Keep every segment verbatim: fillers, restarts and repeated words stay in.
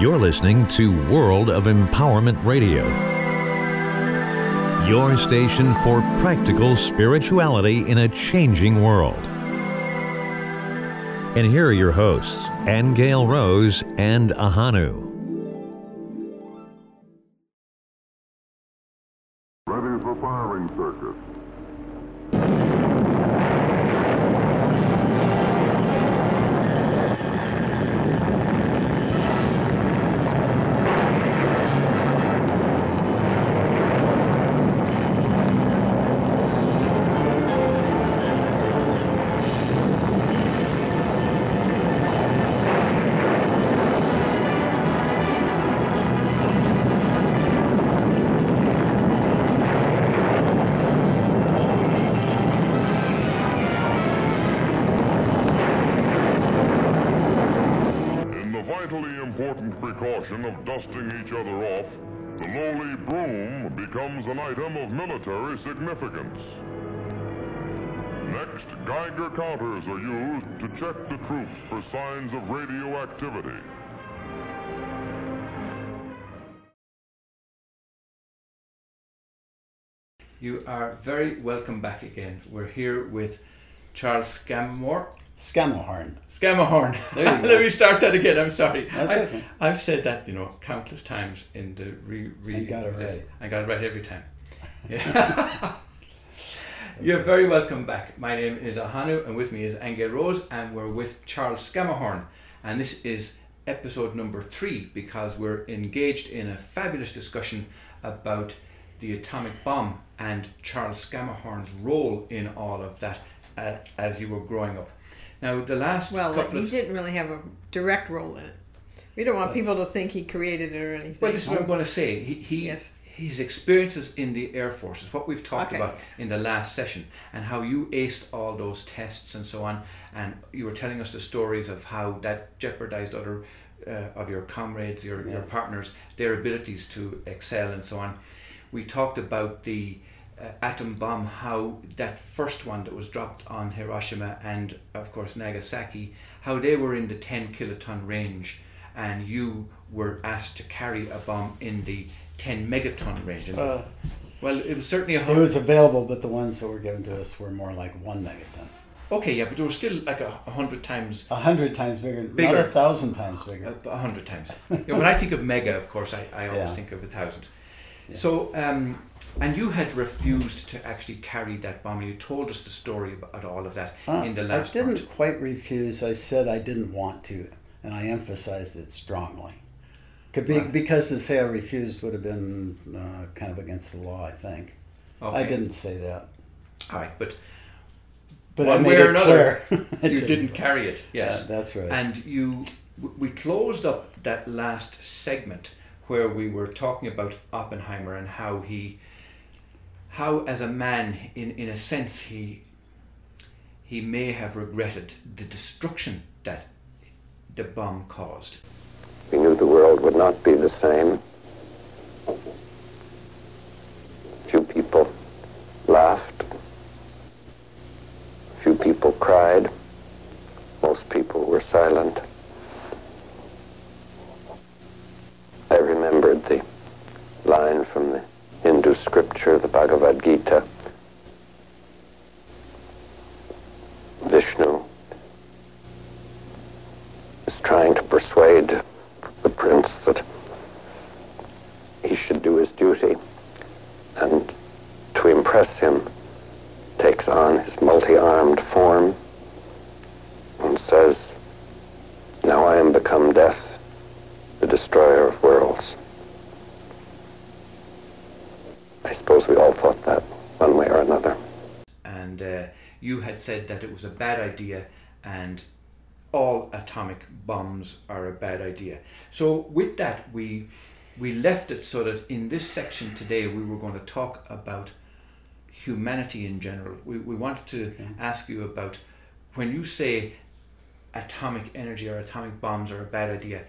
You're listening to World of Empowerment Radio, your station for practical spirituality in a changing world. And here are your hosts, Angela Rose and Ahanu. Ready for firing circuit. Of dusting each other off, the lowly broom becomes an item of military significance. Next, Geiger counters are used to check the troops for signs of radioactivity. You are very welcome back again. We're here with Charles Schermerhorn. Schermerhorn. Schermerhorn. There you go. Let me start that again. I'm sorry. That's I, okay. I've said that, you know, countless times in the re re. I got it this. right. I got it right every time. Yeah. Okay. You're very welcome back. My name is Ahanu, and with me is Angela Rose, and we're with Charles Schermerhorn, and this is episode number three because we're engaged in a fabulous discussion about the atomic bomb and Charles Schermerhorn's role in all of that. Uh, as you were growing up. Now the last well, couple he of... didn't really have a direct role in it. We don't want That's... people to think he created it or anything. Well, this is what I'm going to say. He, he yes. His experiences in the Air Force is what we've talked okay. about in the last session, and how you aced all those tests and so on, and you were telling us the stories of how that jeopardized other uh, of your comrades, your, yeah. your partners, their abilities to excel and so on. We talked about the Uh, atom bomb, how that first one that was dropped on Hiroshima and of course Nagasaki, how they were in the ten kiloton range and you were asked to carry a bomb in the ten megaton range. Uh, well, it was certainly a... It was available, but the ones that were given to us were more like one megaton. Okay, yeah, but they were still like a, a hundred times... A hundred times bigger, bigger, not a thousand times bigger. A, a hundred times. Yeah, when I think of mega, of course, I, I always yeah. think of a thousand. Yeah. So, um, and you had refused to actually carry that bomb. You told us the story about all of that uh, in the last part. I didn't part. quite refuse. I said I didn't want to, and I emphasized it strongly. Could be, right. Because to say I refused would have been uh, kind of against the law, I think. Okay. I didn't say that. All right, but, but one I made way or another, you didn't, didn't carry it. Yes, yeah, that's right. And you, we closed up that last segment where we were talking about Oppenheimer and how he, how as a man, in, in a sense, he he may have regretted the destruction that the bomb caused. He knew the world would not be the same. Few people laughed. Few people cried. Most people were silent. I remembered the line from the Hindu scripture, the Bhagavad Gita. Vishnu is trying to persuade the prince that he should do his duty, and to impress him takes on his multi-armed form and says, "Now I am become death, the destroyer of worlds." I suppose we all thought that one way or another. And uh, you had said that it was a bad idea and all atomic bombs are a bad idea. So with that, we, we left it so that in this section today, we were going to talk about humanity in general. We, we wanted to okay. ask you about, when you say atomic energy or atomic bombs are a bad idea,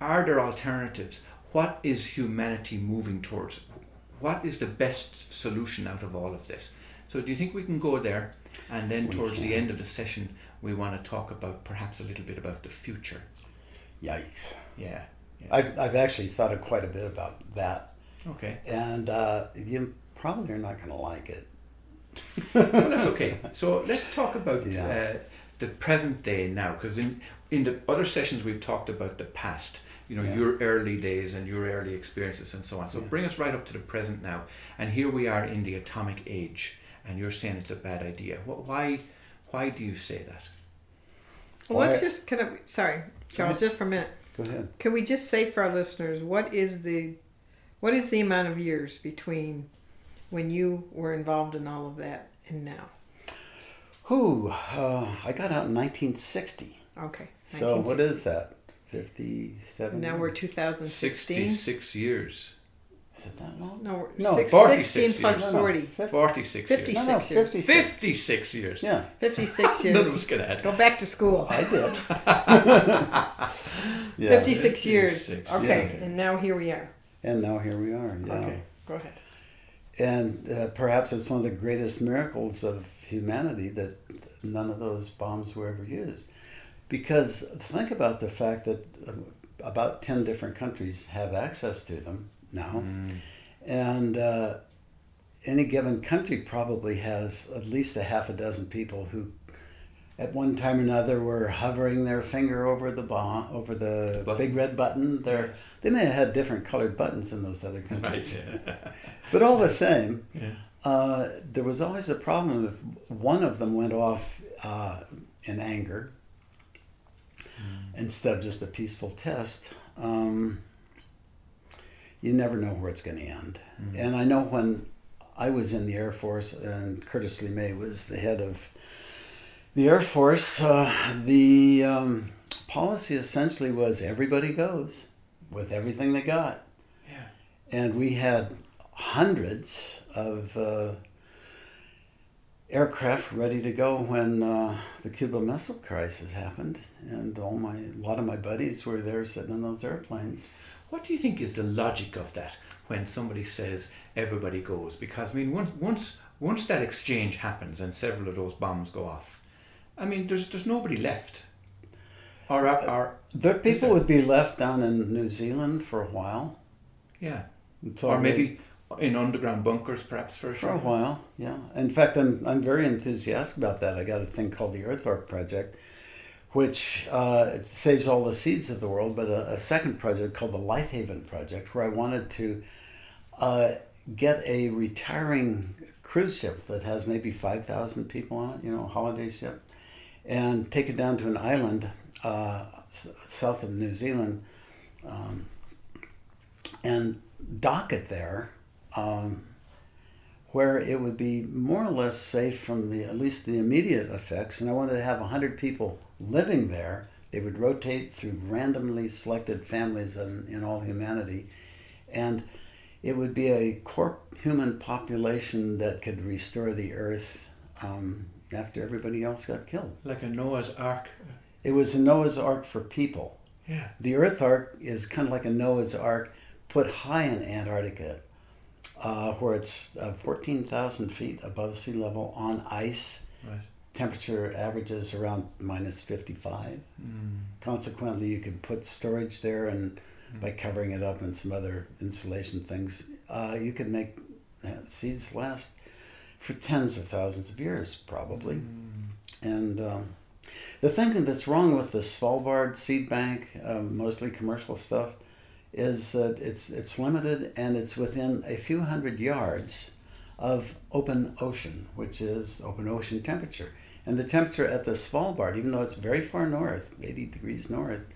are there alternatives? What is humanity moving towards? What is the best solution out of all of this? So do you think we can go there? And then we towards can. the end of the session, we want to talk about perhaps a little bit about the future. Yikes. Yeah. Yeah. I've, I've actually thought of quite a bit about that. Okay. And uh, you probably are not going to like it. Well, that's okay. So let's talk about yeah. uh, the present day now, because in, in the other sessions we've talked about the past, you know, yeah. your early days and your early experiences and so on. So yeah. bring us right up to the present now. And here we are in the atomic age, and you're saying it's a bad idea. What, why, why do you say that? Well, why? Let's just kind of, sorry, Charles, just for a minute. Go ahead. Can we just say for our listeners, what is the, what is the amount of years between when you were involved in all of that and now? Who? Uh, I got out in nineteen sixty. Okay. So what is that? fifty-seven? Now we're two thousand sixteen. sixty-six years. Is it that long? No, no six, forty-six sixteen plus years. forty. No, no, forty-six years. fifty-six, no, no, fifty-six years. fifty-six years. Yeah. fifty-six years. None of us could add. Go back to school. Well, I did. Yeah. fifty-six years. Okay. Yeah. And now here we are. And now here we are. Yeah. Okay. Go ahead. And uh, perhaps it's one of the greatest miracles of humanity that none of those bombs were ever used. Because think about the fact that about ten different countries have access to them now. Mm. And uh, any given country probably has at least a half a dozen people who at one time or another were hovering their finger over the bomb, over the button. Big red button. They're, they may have had different colored buttons in those other countries. Right, yeah. But all the same, yeah. uh, there was always a problem if one of them went off uh, in anger mm. instead of just a peaceful test. Um, you never know where it's going to end. Mm. And I know when I was in the Air Force and Curtis LeMay was the head of the Air Force, uh, the um, policy essentially was everybody goes with everything they got. Yeah. And we had hundreds of uh, aircraft ready to go when uh, the Cuba Missile Crisis happened. And all my, a lot of my buddies were there sitting in those airplanes. What do you think is the logic of that when somebody says everybody goes? Because, I mean, once, once, once that exchange happens and several of those bombs go off, I mean, there's there's nobody left. Or, or, or the people would be left down in New Zealand for a while. Yeah. Or maybe they, in underground bunkers, perhaps for a short. For a while, yeah. In fact, I'm I'm very enthusiastic about that. I got a thing called the Earth Ark Project, which uh, it saves all the seeds of the world. But a, a second project called the Life Haven Project, where I wanted to uh, get a retiring cruise ship that has maybe five thousand people on it. You know, a holiday ship. And take it down to an island uh, south of New Zealand um, and dock it there um, where it would be more or less safe from the at least the immediate effects. And I wanted to have one hundred people living there. They would rotate through randomly selected families in, in all humanity. And it would be a core human population that could restore the earth um, after everybody else got killed. Like a Noah's Ark. It was a Noah's Ark for people. Yeah. The Earth Ark is kind of like a Noah's Ark put high in Antarctica, uh, where it's uh, fourteen thousand feet above sea level on ice. Right. Temperature averages around minus fifty-five. Mm. Consequently, you could put storage there, and mm. by covering it up and some other insulation things, uh, you could make seeds last for tens of thousands of years, probably. Mm. And um, the thing that's wrong with the Svalbard seed bank, um, mostly commercial stuff, is that it's, it's limited, and it's within a few hundred yards of open ocean, which is open ocean temperature. And the temperature at the Svalbard, even though it's very far north, eighty degrees north,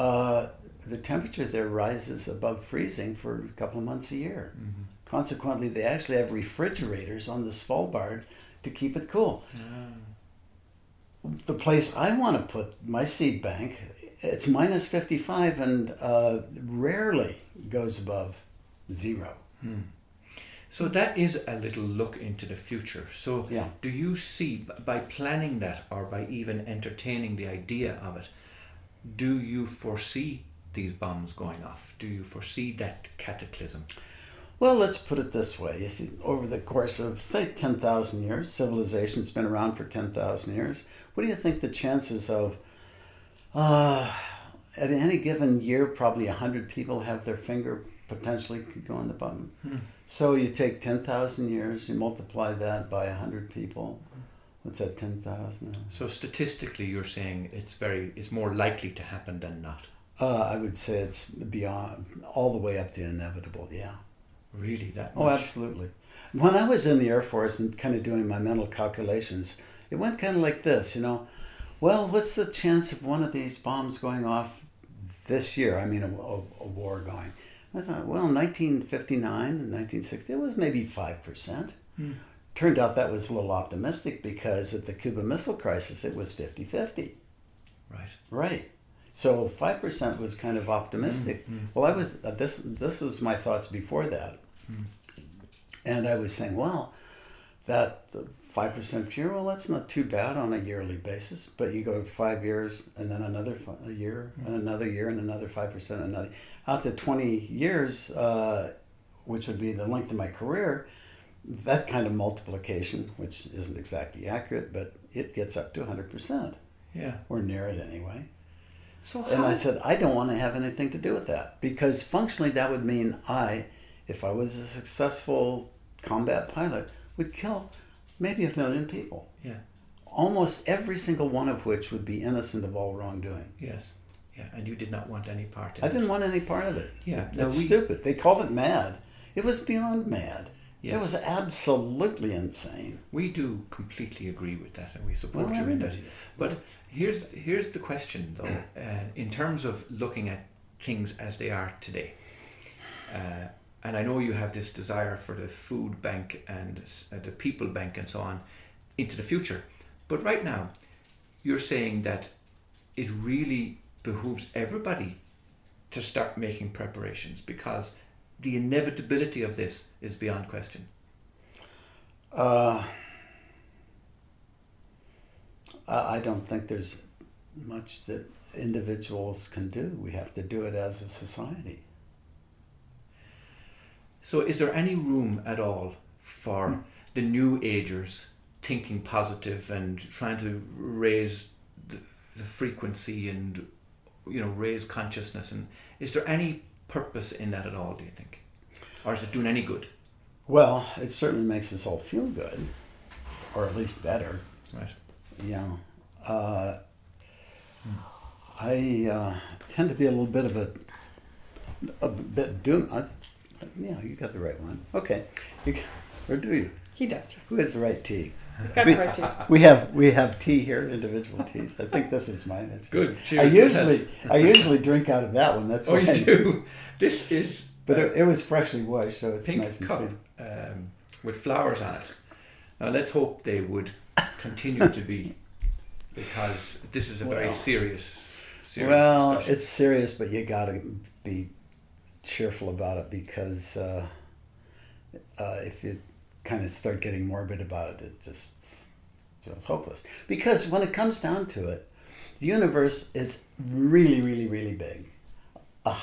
uh, the temperature there rises above freezing for a couple of months a year. Mm-hmm. Consequently, they actually have refrigerators on the Svalbard to keep it cool. Mm. The place I want to put my seed bank, it's minus fifty-five and uh, rarely goes above zero. Mm. So that is a little look into the future. So yeah. do you see, by planning that or by even entertaining the idea of it, do you foresee these bombs going off? Do you foresee that cataclysm? Well, let's put it this way. If you, over the course of, say, ten thousand years, civilization's been around for ten thousand years, what do you think the chances of uh, at any given year, probably one hundred people have their finger potentially could go on the button. Hmm. So you take ten thousand years, you multiply that by one hundred people. What's that, ten thousand? So statistically, you're saying it's very, it's more likely to happen than not? Uh, I would say it's beyond, all the way up to inevitable, yeah. Really, that much? Oh, absolutely. When I was in the Air Force and kind of doing my mental calculations, it went kind of like this, you know. Well, what's the chance of one of these bombs going off this year? I mean, a, a, a war going. I thought, well, nineteen fifty-nine and nineteen sixty, it was maybe five percent. Hmm. Turned out that was a little optimistic because at the Cuba Missile Crisis, it was fifty fifty. Right. Right. So five percent was kind of optimistic. Mm-hmm. Well, I was, this, this was my thoughts before that. Mm. And I was saying, well, that five percent per year, well, that's not too bad on a yearly basis, but you go five years and then another five, a year, mm. and another year and another five percent, another. Out to twenty years, uh, which would be the length of my career, that kind of multiplication, which isn't exactly accurate, but it gets up to one hundred percent. Yeah. Or near it anyway. So how, and I said, I don't want to have anything to do with that, because functionally that would mean I, if I was a successful combat pilot, would kill maybe a million people. Yeah. Almost every single one of which would be innocent of all wrongdoing. Yes. Yeah. And you did not want any part of it. I didn't want any part of it. Yeah. It's no, we... stupid. They called it mad. It was beyond mad. Yes. It was absolutely insane. We do completely agree with that, and we support well, you in that. Does. But here's here's the question, though, uh, in terms of looking at things as they are today. Uh, and I know you have this desire for the food bank and uh, the people bank and so on into the future. But right now, you're saying that it really behooves everybody to start making preparations, because the inevitability of this is beyond question. Uh, I don't think there's much that individuals can do. We have to do it as a society. So is there any room at all for hmm. the new agers thinking positive and trying to raise the, the frequency and, you know, raise consciousness? And is there any purpose in that at all, do you think? Or is it doing any good? Well, it certainly makes us all feel good, or at least better. Right. Yeah. Uh, I uh, tend to be a little bit of a, a bit doom. I, yeah, you got the right one. Okay. You, or do you? He does. Who has the right tea? He's got we, the right tea. We have we have tea here, individual teas. I think this is mine. That's good. Good. Cheers. I usually I usually drink out of that one. That's oh, you I do. do. This is. But uh, it, it was freshly washed, so it's pink nice and cup, clean. Um, with flowers on it. Now let's hope they would continue to be, because this is a very well, serious, serious. Well, discussion. It's serious, but you got to be cheerful about it, because uh, uh, if you kind of start getting morbid about it, it just feels hopeless. Because when it comes down to it, the universe is really, really, really big. Uh,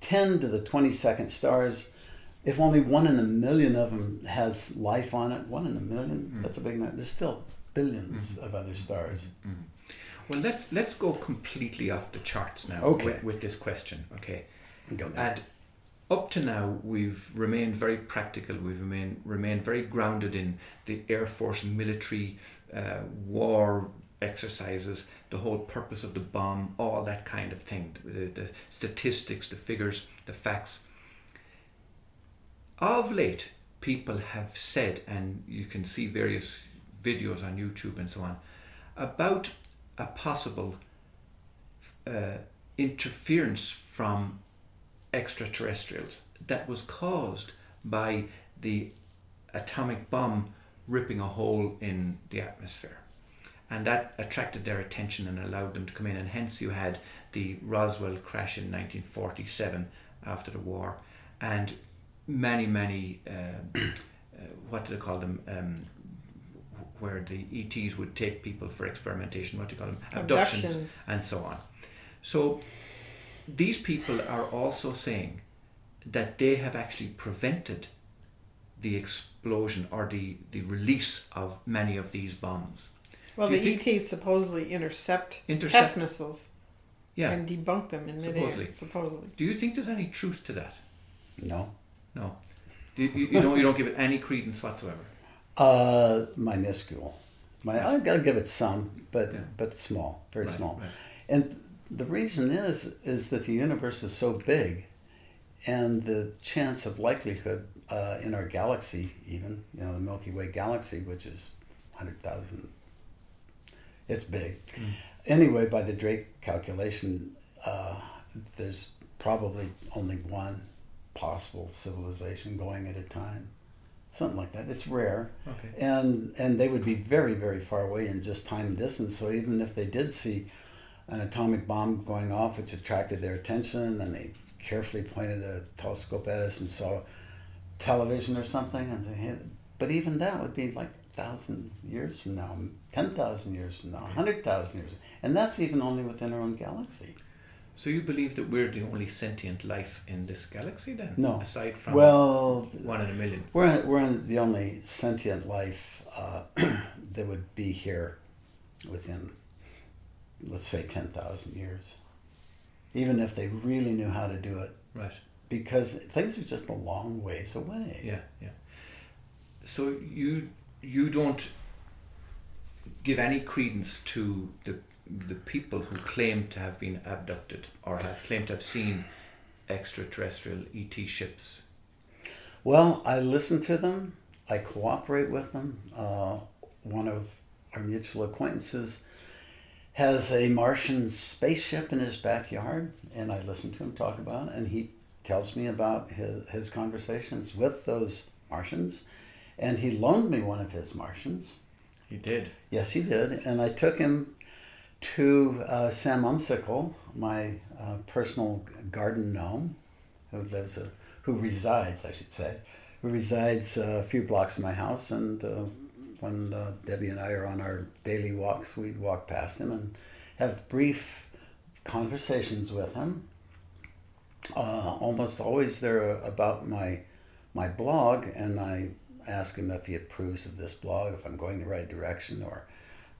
ten to the twenty-second stars. If only one in a million of them has life on it, one in a million, mm. that's a big number. There's still billions mm-hmm. of other stars. Mm-hmm. Well, let's let's go completely off the charts now okay. with, with this question. Okay. Go and up to now, we've remained very practical. We've remained, remained very grounded in the Air Force military uh, war exercises, the whole purpose of the bomb, all that kind of thing, the, the statistics, the figures, the facts. Of late, people have said, and you can see various videos on YouTube and so on, about a possible uh, interference from extraterrestrials that was caused by the atomic bomb ripping a hole in the atmosphere, and that attracted their attention and allowed them to come in, and hence you had the Roswell crash in nineteen forty-seven after the war, and many many uh, uh, what do they call them, um, where the E Ts would take people for experimentation, what do you call them, abductions, abductions and so on. So these people are also saying that they have actually prevented the explosion or the, the release of many of these bombs. Well, the E Ts supposedly intercept, intercept test missiles. yeah. and debunk them in midair. Supposedly. Supposedly. Do you think there's any truth to that? No. No. You, you, you don't. You don't give it any credence whatsoever. Uh, minuscule. My, I'll, I'll give it some, but yeah. but small, very right, small. Right. And the reason is is that the universe is so big, and the chance of likelihood uh, in our galaxy, even you know the Milky Way galaxy, which is one hundred thousand. It's big. Mm. Anyway, by the Drake calculation, uh, there's probably only one possible civilization going at a time. Something like that. It's rare. Okay. And and they would be very, very far away in just time and distance. So even if they did see an atomic bomb going off, which attracted their attention, and they carefully pointed a telescope at us and saw television or something, and they hit. But even that would be like one thousand years from now, ten thousand years from now, one hundred thousand years. And that's even only within our own galaxy. So you believe that we're the only sentient life in this galaxy then? No. Aside from well, one in a million. We're, we're the only sentient life uh, that would be here within, let's say, ten thousand years. Even if they really knew how to do it. Right. Because things are just a long ways away. Yeah, yeah. So you you don't give any credence to the the people who claim to have been abducted or have claimed to have seen extraterrestrial E T ships? Well, I listen to them. I cooperate with them. Uh, one of our mutual acquaintances has a Martian spaceship in his backyard, and I listen to him talk about it, and he tells me about his, his conversations with those Martians. And he loaned me one of his Martians. He did? Yes, he did. And I took him to uh, Sam Umsickle, my uh, personal garden gnome, who lives, a, who resides, I should say, who resides a few blocks from my house. And uh, when uh, Debbie and I are on our daily walks, we walk past him and have brief conversations with him. Uh, almost always they're about my, my blog, and I ask him if he approves of this blog, if I'm going the right direction, or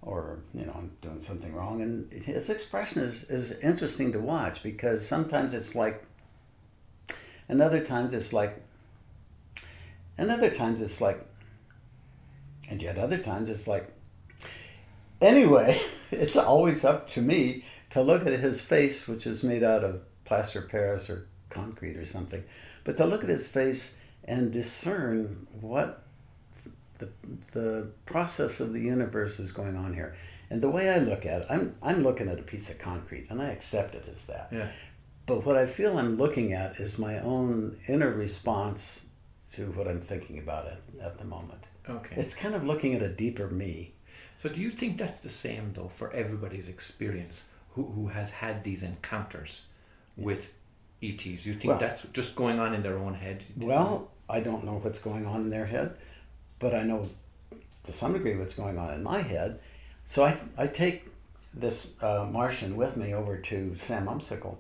or you know I'm doing something wrong. And his expression is, is interesting to watch, because sometimes it's like, and other times it's like, and other times it's like, and yet other times it's like. Anyway, it's always up to me to look at his face, which is made out of plaster of Paris or concrete or something, but to look at his face and discern what the, the process of the universe is going on here. And the way I look at it, I'm, I'm looking at a piece of concrete, and I accept it as that. Yeah. But what I feel I'm looking at is my own inner response to what I'm thinking about it at the moment. Okay. It's kind of looking at a deeper me. So do you think that's the same, though, for everybody's experience who, who has had these encounters with E Ts? You think well, that's just going on in their own head? Well, I don't know what's going on in their head, but I know to some degree what's going on in my head. So I, I take this uh, Martian with me over to Sam Umsickle,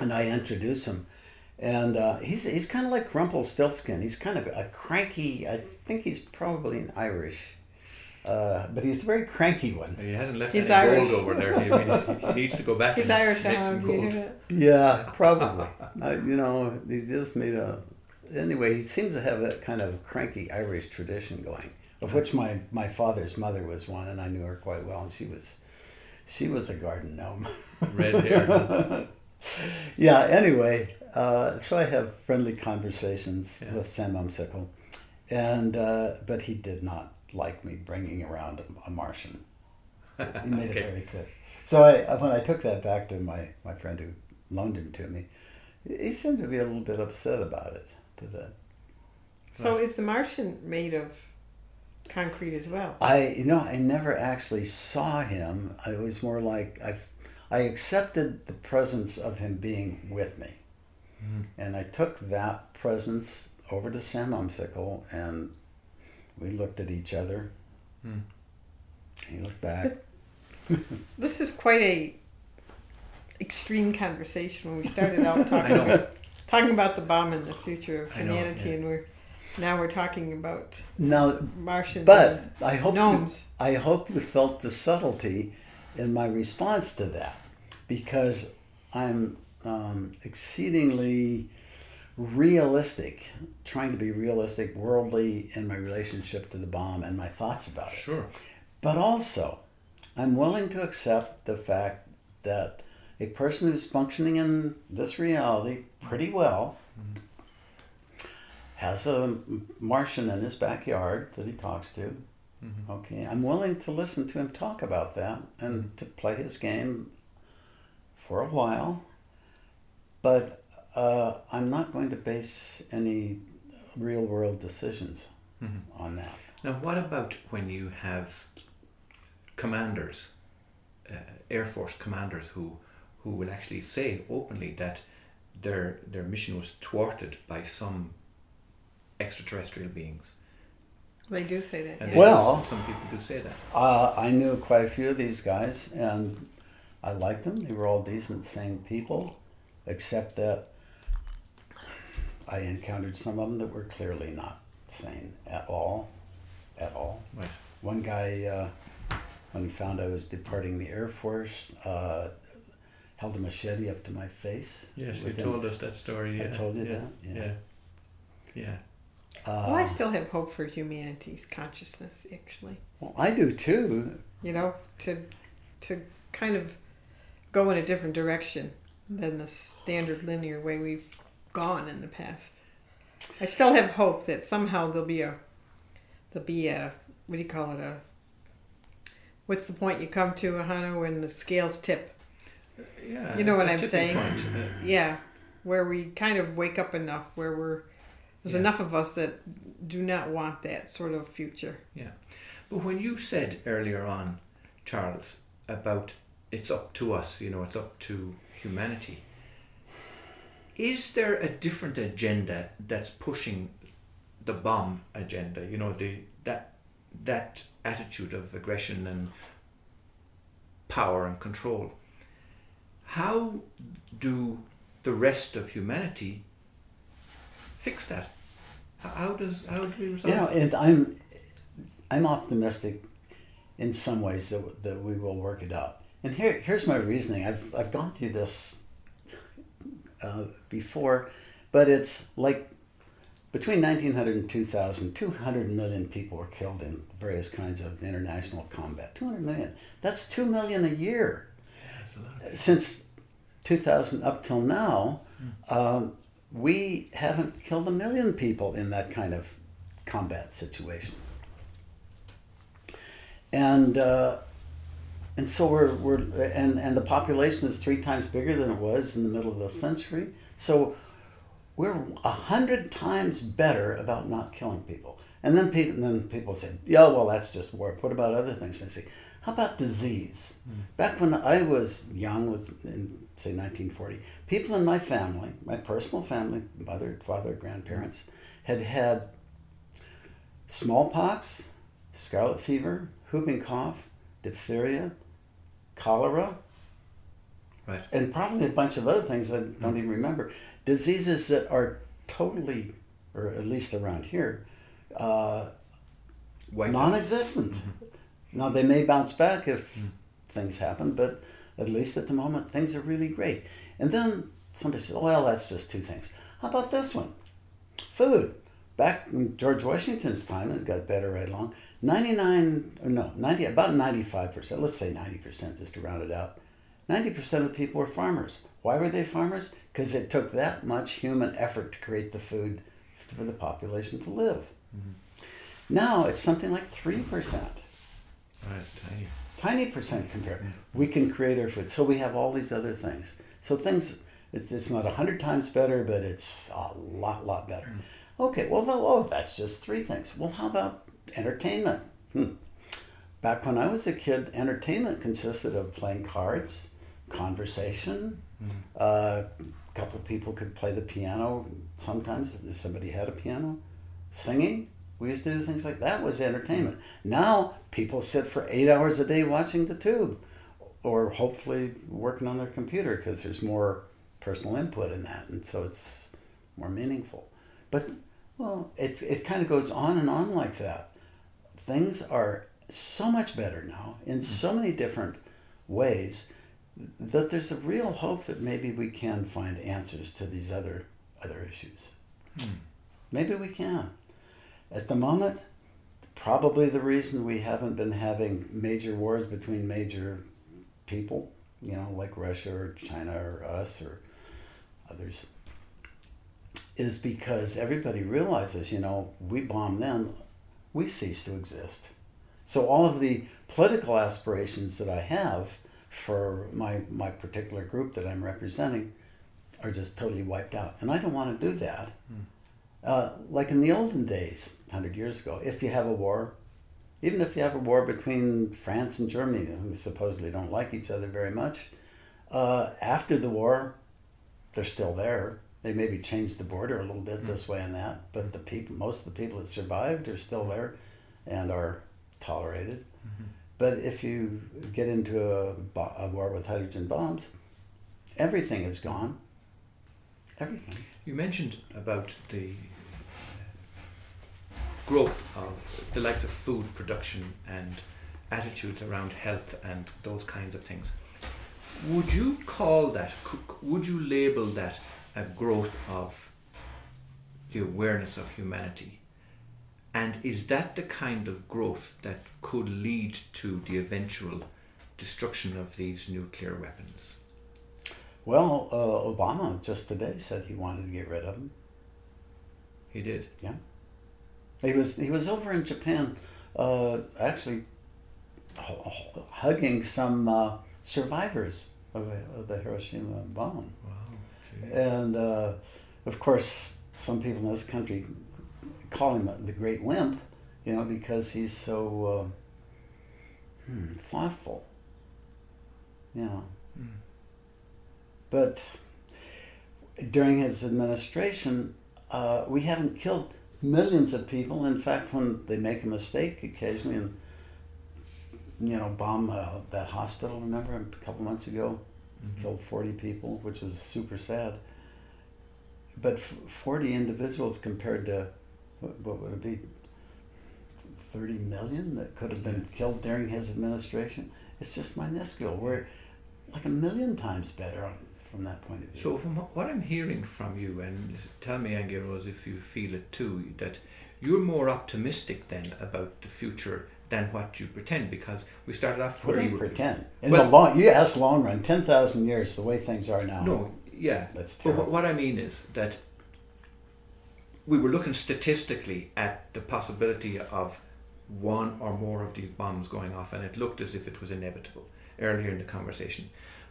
and I introduce him. And uh, he's, he's kind of like Rumpelstiltskin. He's kind of a cranky, I think he's probably an Irish, uh, but he's a very cranky one. He hasn't left he's any Irish. Gold over there. I mean, he needs to go back he's and Irish make some gold. Yeah, probably. uh, you know, he just made a... Anyway, he seems to have a kind of cranky Irish tradition going, of which my, my father's mother was one, and I knew her quite well, and she was she was a garden gnome. Red hair. Yeah, anyway, uh, so I have friendly conversations yeah. with Sam Umsickle, and, uh, but he did not like me bringing around a, a Martian. He made okay. it very clear. So I, when I took that back to my, my friend who loaned him to me, he seemed to be a little bit upset about it. That. So right. Is the Martian made of concrete as well? I you know I never actually saw him. I was more like I I accepted the presence of him being with me, mm. and I took that presence over to Sam Umsickle, and we looked at each other. Mm. He looked back. This is quite a extreme conversation when we started out talking about. Talking about the bomb and the future of humanity, know, yeah. and we're now we're talking about now, Martians but and I hope gnomes. You, I hope you felt the subtlety in my response to that. because I'm um, exceedingly realistic, trying to be realistic, worldly in my relationship to the bomb and my thoughts about it. Sure. But also, I'm willing to accept the fact that a person who's functioning in this reality pretty well mm-hmm. has a Martian in his backyard that he talks to. Mm-hmm. Okay, I'm willing to listen to him talk about that and mm-hmm. to play his game for a while, but uh, I'm not going to base any real world decisions mm-hmm. on that. Now, what about when you have commanders, uh, Air Force commanders, who who will actually say openly that their their mission was thwarted by some extraterrestrial beings? They do say that. And yeah. Well, do, some people do say that. Uh, I knew quite a few of these guys, and I liked them. They were all decent, sane people, except that I encountered some of them that were clearly not sane at all, at all. Right. One guy, uh, when he found I was departing the Air Force, uh, held a machete up to my face. Yes, you told us that story. Yeah. I told you yeah. that. Yeah. Yeah. yeah. Uh, well, I still have hope for humanity's consciousness, actually. Well, I do too. You know, to to kind of go in a different direction than the standard linear way we've gone in the past. I still have hope that somehow there'll be a there'll be a what do you call it a what's the point you come to, Ahanu, when the scales tip? Yeah. You know what I'm saying? Point. Yeah, where we kind of wake up enough where we're. There's yeah. enough of us that do not want that sort of future. Yeah. But when you said earlier on, Charles, about it's up to us, you know, it's up to humanity, is there a different agenda that's pushing the bomb agenda? You know, the that that attitude of aggression and power and control. How do the rest of humanity fix that? How does how do we resolve? You know, and I'm I'm optimistic in some ways that that we will work it out. And here here's my reasoning. I've I've gone through this uh, before, but it's like between nineteen hundred and two thousand, two hundred million people were killed in various kinds of international combat. two hundred million. That's two million a year. Since two thousand up till now. Mm. Um, We haven't killed a million people in that kind of combat situation, and uh, and so we're we're and and the population is three times bigger than it was in the middle of the century. So we're a hundred times better about not killing people. And then people and then people say, "Yeah, well, that's just warp. What about other things?" And I say, "How about disease?" Mm-hmm. Back when I was young, let's say nineteen forty, people in my family, my personal family, mother, father, grandparents, had had smallpox, scarlet fever, whooping cough, diphtheria, cholera, right, and probably a bunch of other things I don't even remember. Diseases that are totally, or at least around here, uh, non-existent. Mm-hmm. Now, they may bounce back if mm-hmm. things happen, but at least at the moment, things are really great. And then somebody says, oh, well, that's just two things. How about this one? Food. Back in George Washington's time, it got better right along, ninety-nine, or no, ninety, about ninety-five percent, let's say ninety percent just to round it out, ninety percent of the people were farmers. Why were they farmers? Because it took that much human effort to create the food for the population to live. Mm-hmm. Now it's something like three percent. Oh, that's tiny. Tiny percent compared. We can create our food. So we have all these other things. So things, it's, it's not a hundred times better, but it's a lot, lot better. Okay, well, oh, that's just three things. Well, how about entertainment? Hmm. Back when I was a kid, entertainment consisted of playing cards, conversation. Mm-hmm. uh, a couple of people could play the piano sometimes if somebody had a piano, singing. We used to do things like that. Was entertainment. Now people sit for eight hours a day watching the tube, or hopefully working on their computer because there's more personal input in that, and so it's more meaningful. But well, it it kind of goes on and on like that. Things are so much better now in so many different ways. that there's a real hope that maybe we can find answers to these other other issues. Hmm. Maybe we can. At the moment, probably the reason we haven't been having major wars between major people, you know, like Russia or China or us or others, is because everybody realizes, you know, we bomb them, we cease to exist. So all of the political aspirations that I have for my, my particular group that I'm representing are just totally wiped out. And I don't want to do that. Mm. Uh, like in the olden days, a hundred years ago, if you have a war, even if you have a war between France and Germany, who supposedly don't like each other very much, uh, after the war, they're still there. They maybe changed the border a little bit, mm. this way and that, but the people, most of the people that survived are still there and are tolerated. Mm-hmm. But if you get into a, a war with hydrogen bombs, everything is gone. Everything. You mentioned about the growth of the likes of food production and attitudes around health and those kinds of things. Would you call that, would you label that a growth of the awareness of humanity? And is that the kind of growth that could lead to the eventual destruction of these nuclear weapons? Well, uh, Obama just today said he wanted to get rid of them. He did? Yeah. He was, he was over in Japan, uh, actually hugging some uh, survivors of, of the Hiroshima bomb. Wow. Geez. And, uh, of course, some people in this country call him the great wimp, you know, because he's so uh, hmm, thoughtful. Yeah. Mm. But during his administration, uh, we haven't killed millions of people. In fact, when they make a mistake occasionally and, you know, bomb uh, that hospital, remember, a couple months ago, mm-hmm. killed forty people, which was super sad. But f forty individuals compared to, what, what would it be, thirty million that could have been killed during his administration? It's just minuscule. We're like a million times better from that point of view. So from what I'm hearing from you, and tell me, Angela Rose, if you feel it too, that you're more optimistic then about the future than what you pretend, because we started off where you pretend. In well, the long, you ask long run, ten thousand years, the way things are now. No, yeah. That's terrible. But what I mean is that we were looking statistically at the possibility of one or more of these bombs going off, and it looked as if it was inevitable earlier in the conversation.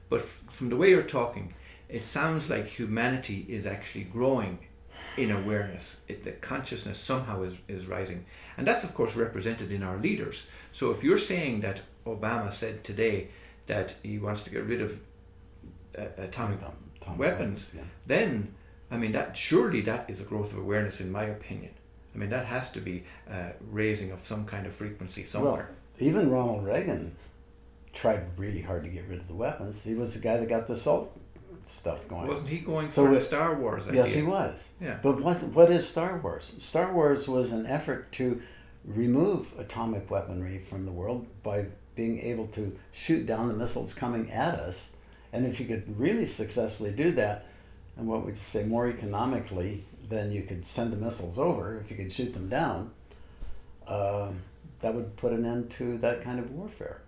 But from the way you're talking, it sounds like humanity is actually growing in awareness. It, the consciousness somehow is, is rising. And that's, of course, represented in our leaders. So if you're saying that Obama said today that he wants to get rid of uh, atomic Tom, Tom weapons, yeah. then, I mean, that surely that is a growth of awareness, in my opinion. I mean, that has to be a raising of some kind of frequency somewhere. Well, even Ronald Reagan tried really hard to get rid of the weapons. He was the guy that got the SALT stuff going. Wasn't he going so for the Star Wars idea? Yes, he was. Yeah. But what what is Star Wars? Star Wars was an effort to remove atomic weaponry from the world by being able to shoot down the missiles coming at us. And if you could really successfully do that, and what would you say, more economically, then you could send the missiles over, if you could shoot them down, uh, that would put an end to that kind of warfare.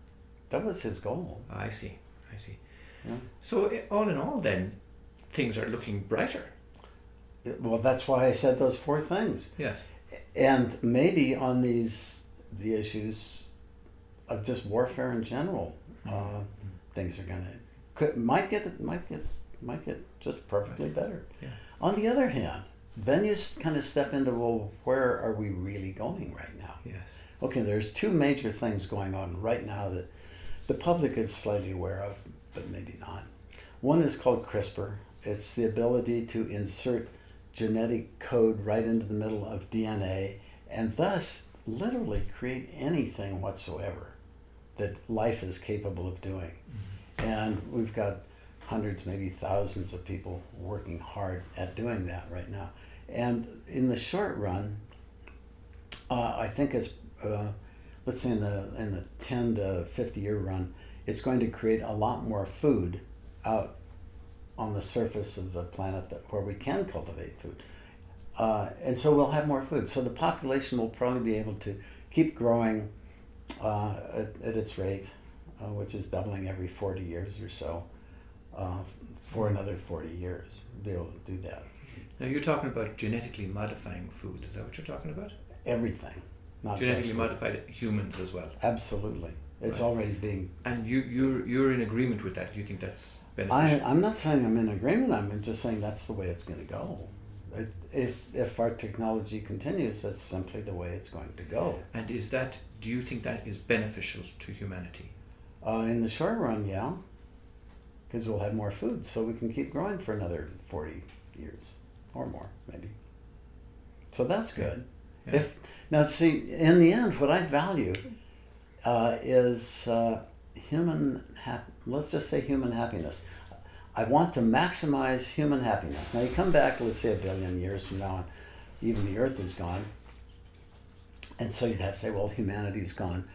That was his goal. I see, I see. Yeah. So all in all then, things are looking brighter. Well, that's why I said those four things. Yes. And maybe on these, the issues of just warfare in general, uh, mm-hmm. things are gonna, could, might get, might get, might get just perfectly right. better. Yeah. On the other hand, then you kind of step into, well, where are we really going right now? Yes. Okay, there's two major things going on right now that the public is slightly aware of, but maybe not. One is called CRISPR. It's the ability to insert genetic code right into the middle of D N A and thus literally create anything whatsoever that life is capable of doing. Mm-hmm. And we've got hundreds, maybe thousands of people working hard at doing that right now. And in the short run, uh, I think it's, uh, let's say in the in the ten to fifty year run, it's going to create a lot more food out on the surface of the planet that, where we can cultivate food. Uh, and so we'll have more food. So the population will probably be able to keep growing uh, at, at its rate, uh, which is doubling every forty years or so, uh, for another forty years, be able to do that. Now you're talking about genetically modifying food. Is that what you're talking about? Everything. Not genetically modified humans as well. Absolutely. It's right. already being... And you, you're, you're in agreement with that? You think that's beneficial? I, I'm not saying I'm in agreement. I'm just saying that's the way it's going to go. If, if our technology continues, that's simply the way it's going to go. And is that, do you think that is beneficial to humanity? Uh, in the short run, yeah. Because we'll have more food, so we can keep growing for another forty years or more, maybe. So that's good. Yeah. If now, see, in the end, what I value uh, is uh, human, hap let's just say human happiness. I want to maximize human happiness. Now you come back, let's say a billion years from now, and even the Earth is gone. And so you'd have to say, well, humanity's gone.